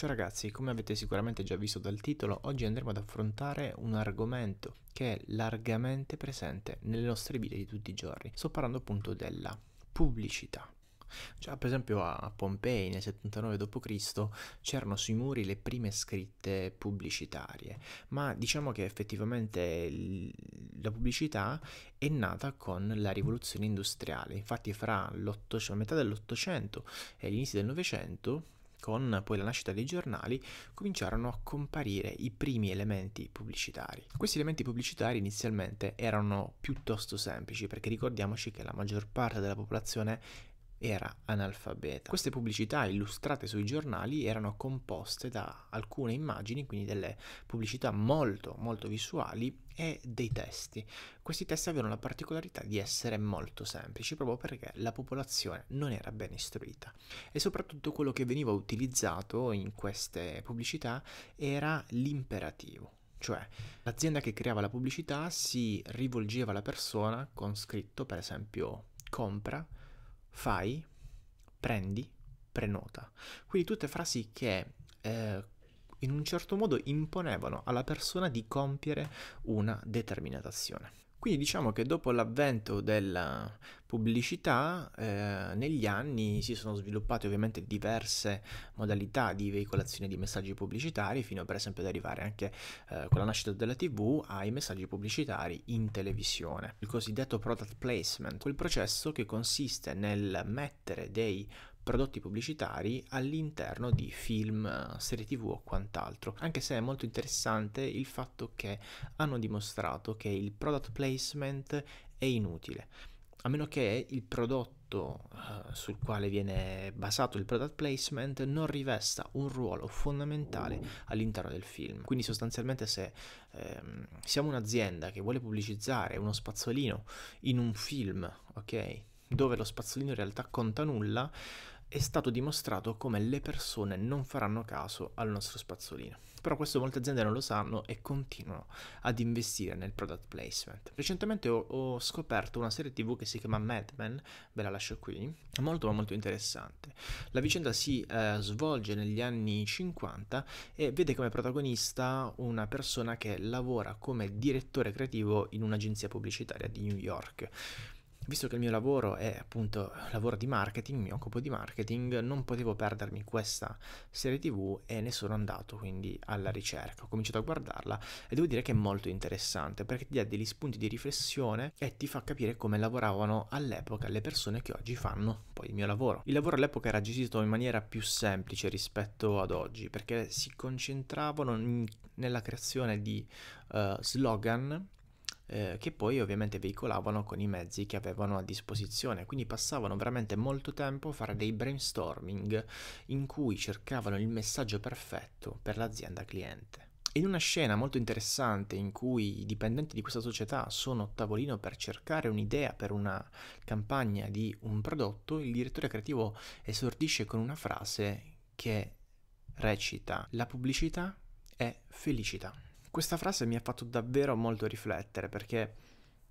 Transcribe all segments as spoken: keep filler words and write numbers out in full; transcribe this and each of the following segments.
Ciao ragazzi, come avete sicuramente già visto dal titolo, oggi andremo ad affrontare un argomento che è largamente presente nelle nostre vite di tutti i giorni. Sto parlando appunto della pubblicità. Cioè, per esempio a Pompei nel settantanove dopo Cristo c'erano sui muri le prime scritte pubblicitarie, ma diciamo che effettivamente la pubblicità è nata con la rivoluzione industriale. Infatti fra la metà dell'Ottocento e gli inizi del Novecento, con poi la nascita dei giornali, cominciarono a comparire i primi elementi pubblicitari. Questi elementi pubblicitari inizialmente erano piuttosto semplici, perché ricordiamoci che la maggior parte della popolazione era analfabeta. Queste pubblicità illustrate sui giornali erano composte da alcune immagini, quindi delle pubblicità molto molto visuali, e dei testi. Questi testi avevano la particolarità di essere molto semplici proprio perché la popolazione non era ben istruita, e soprattutto quello che veniva utilizzato in queste pubblicità era l'imperativo. Cioè, l'azienda che creava la pubblicità si rivolgeva alla persona con scritto, per esempio, compra, fai, prendi, prenota. Quindi tutte frasi che eh, in un certo modo imponevano alla persona di compiere una determinata azione. Quindi diciamo che dopo l'avvento della pubblicità eh, negli anni si sono sviluppate ovviamente diverse modalità di veicolazione di messaggi pubblicitari, fino per esempio ad arrivare anche eh, con la nascita della tivù ai messaggi pubblicitari in televisione. Il cosiddetto product placement, quel processo che consiste nel mettere dei prodotti pubblicitari all'interno di film, serie tivù o quant'altro, anche se è molto interessante il fatto che hanno dimostrato che il product placement è inutile, a meno che il prodotto uh, sul quale viene basato il product placement non rivesta un ruolo fondamentale all'interno del film. Quindi sostanzialmente se ehm, siamo un'azienda che vuole pubblicizzare uno spazzolino in un film, ok, dove lo spazzolino in realtà conta nulla, è stato dimostrato come le persone non faranno caso al nostro spazzolino. Però questo molte aziende non lo sanno e continuano ad investire nel product placement. Recentemente ho, ho scoperto una serie tivù che si chiama Mad Men, ve la lascio qui, è molto ma molto interessante. La vicenda si eh, svolge negli anni cinquanta e vede come protagonista una persona che lavora come direttore creativo in un'agenzia pubblicitaria di New York. Visto che il mio lavoro è appunto lavoro di marketing, mi occupo di marketing, non potevo perdermi questa serie tivù e ne sono andato quindi alla ricerca. Ho cominciato a guardarla e devo dire che è molto interessante, perché ti dà degli spunti di riflessione e ti fa capire come lavoravano all'epoca le persone che oggi fanno poi il mio lavoro. Il lavoro all'epoca era gestito in maniera più semplice rispetto ad oggi, perché si concentravano in, nella creazione di uh, slogan, che poi ovviamente veicolavano con i mezzi che avevano a disposizione. Quindi passavano veramente molto tempo a fare dei brainstorming in cui cercavano il messaggio perfetto per l'azienda cliente. In una scena molto interessante in cui i dipendenti di questa società sono a tavolino per cercare un'idea per una campagna di un prodotto, il direttore creativo esordisce con una frase che recita: la pubblicità è felicità. Questa frase mi ha fatto davvero molto riflettere, perché,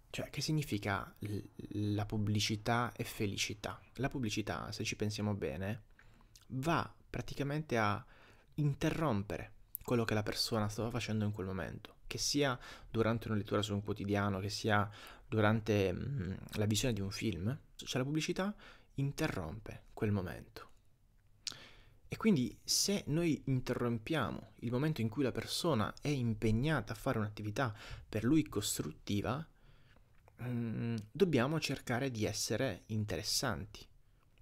cioè, che significa la pubblicità e felicità? La pubblicità, se ci pensiamo bene, va praticamente a interrompere quello che la persona stava facendo in quel momento, che sia durante una lettura su un quotidiano, che sia durante mh, la visione di un film. Cioè la pubblicità interrompe quel momento. E quindi se noi interrompiamo il momento in cui la persona è impegnata a fare un'attività per lui costruttiva, mh, dobbiamo cercare di essere interessanti.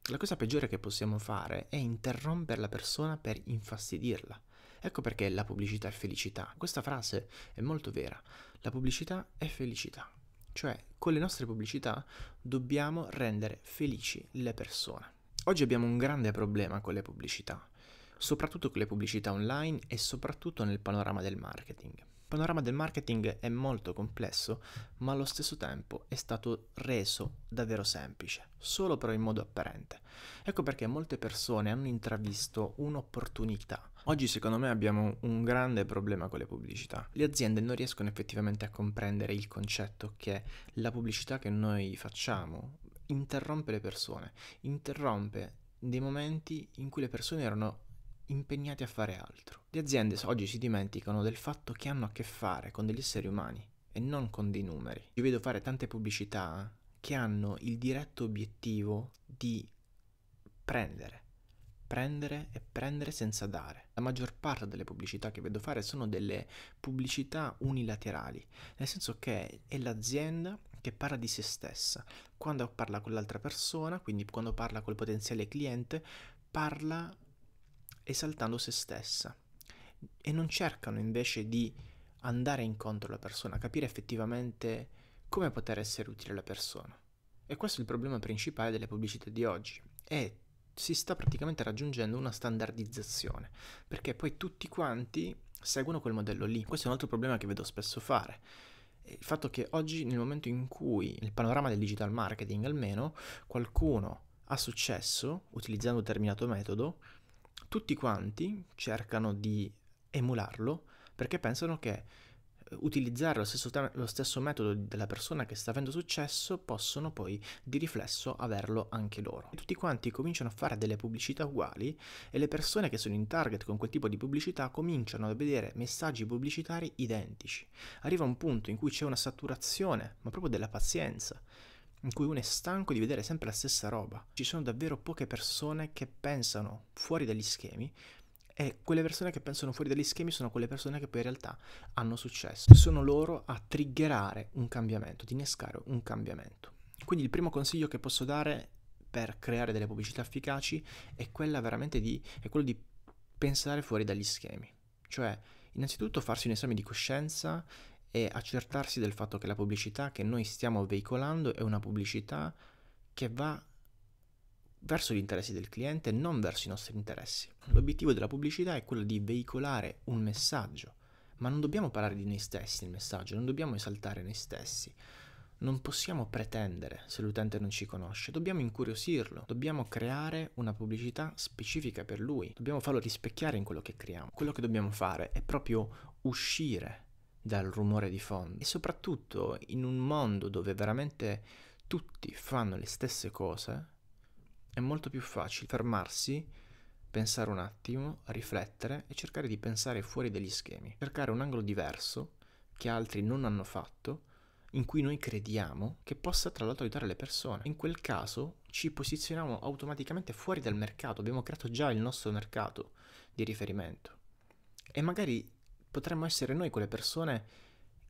La cosa peggiore che possiamo fare è interrompere la persona per infastidirla. Ecco perché la pubblicità è felicità. Questa frase è molto vera. La pubblicità è felicità. Cioè, con le nostre pubblicità dobbiamo rendere felici le persone. Oggi abbiamo un grande problema con le pubblicità, soprattutto con le pubblicità online e soprattutto nel panorama del marketing. Il panorama del marketing è molto complesso, ma allo stesso tempo è stato reso davvero semplice, solo però in modo apparente. Ecco perché molte persone hanno intravisto un'opportunità. Oggi secondo me abbiamo un grande problema con le pubblicità. Le aziende non riescono effettivamente a comprendere il concetto che la pubblicità che noi facciamo interrompe le persone, interrompe dei momenti in cui le persone erano impegnati a fare altro. Le aziende oggi si dimenticano del fatto che hanno a che fare con degli esseri umani e non con dei numeri. Io vedo fare tante pubblicità che hanno il diretto obiettivo di prendere, prendere e prendere senza dare. La maggior parte delle pubblicità che vedo fare sono delle pubblicità unilaterali, nel senso che è l'azienda che parla di se stessa. Quando parla con l'altra persona, quindi quando parla col potenziale cliente, parla esaltando se stessa e non cercano invece di andare incontro alla persona, capire effettivamente come poter essere utile alla persona. E questo è il problema principale delle pubblicità di oggi, e si sta praticamente raggiungendo una standardizzazione, perché poi tutti quanti seguono quel modello lì. Questo è un altro problema che vedo spesso fare. Il fatto che oggi, nel momento in cui, nel panorama del digital marketing almeno, qualcuno ha successo utilizzando un determinato metodo, tutti quanti cercano di emularlo perché pensano che utilizzare lo stesso, lo stesso metodo della persona che sta avendo successo possono poi di riflesso averlo anche loro. Tutti quanti cominciano a fare delle pubblicità uguali e le persone che sono in target con quel tipo di pubblicità cominciano a vedere messaggi pubblicitari identici. Arriva un punto in cui c'è una saturazione, ma proprio della pazienza, in cui uno è stanco di vedere sempre la stessa roba. Ci sono davvero poche persone che pensano fuori dagli schemi, e quelle persone che pensano fuori dagli schemi sono quelle persone che poi in realtà hanno successo. Sono loro a triggerare un cambiamento, ad innescare un cambiamento. Quindi il primo consiglio che posso dare per creare delle pubblicità efficaci è quella veramente di, è quello di pensare fuori dagli schemi. Cioè, innanzitutto farsi un esame di coscienza e accertarsi del fatto che la pubblicità che noi stiamo veicolando è una pubblicità che va verso gli interessi del cliente e non verso i nostri interessi. L'obiettivo della pubblicità è quello di veicolare un messaggio, ma non dobbiamo parlare di noi stessi nel messaggio, non dobbiamo esaltare noi stessi. Non possiamo pretendere se l'utente non ci conosce, dobbiamo incuriosirlo, dobbiamo creare una pubblicità specifica per lui, dobbiamo farlo rispecchiare in quello che creiamo. Quello che dobbiamo fare è proprio uscire dal rumore di fondo, e soprattutto in un mondo dove veramente tutti fanno le stesse cose è molto più facile fermarsi, pensare un attimo, riflettere e cercare di pensare fuori dagli schemi, cercare un angolo diverso che altri non hanno fatto, in cui noi crediamo che possa tra l'altro aiutare le persone. In quel caso ci posizioniamo automaticamente fuori dal mercato, abbiamo creato già il nostro mercato di riferimento e magari potremmo essere noi quelle persone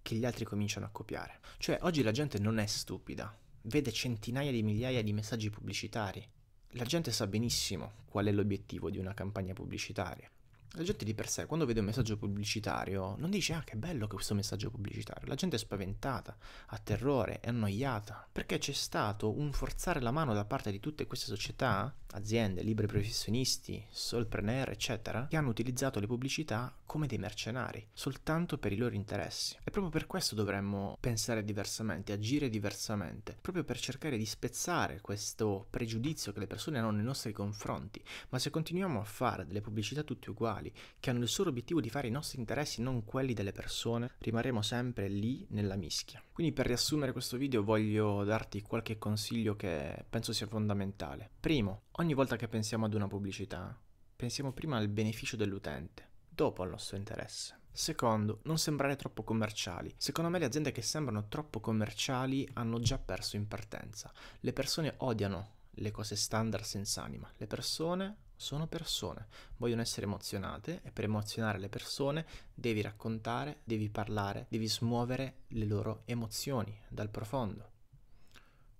che gli altri cominciano a copiare. Cioè, oggi la gente non è stupida, vede centinaia di migliaia di messaggi pubblicitari. La gente sa benissimo qual è l'obiettivo di una campagna pubblicitaria. La gente di per sé, quando vede un messaggio pubblicitario, non dice ah che bello che questo messaggio pubblicitario. La gente è spaventata, ha terrore, è annoiata, perché c'è stato un forzare la mano da parte di tutte queste società, aziende, liberi professionisti, solpreneur eccetera, che hanno utilizzato le pubblicità come dei mercenari, soltanto per i loro interessi. E proprio per questo dovremmo pensare diversamente, agire diversamente, proprio per cercare di spezzare questo pregiudizio che le persone hanno nei nostri confronti. Ma se continuiamo a fare delle pubblicità tutte uguali, che hanno il solo obiettivo di fare i nostri interessi, non quelli delle persone, rimarremo sempre lì nella mischia. Quindi, per riassumere questo video, voglio darti qualche consiglio che penso sia fondamentale. Primo, ogni volta che pensiamo ad una pubblicità, pensiamo prima al beneficio dell'utente, dopo al nostro interesse. Secondo, non sembrare troppo commerciali. Secondo me le aziende che sembrano troppo commerciali hanno già perso in partenza. Le persone odiano le cose standard senza anima. Le persone sono persone, vogliono essere emozionate, e per emozionare le persone devi raccontare, devi parlare, devi smuovere le loro emozioni dal profondo.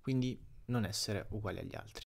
Quindi non essere uguali agli altri.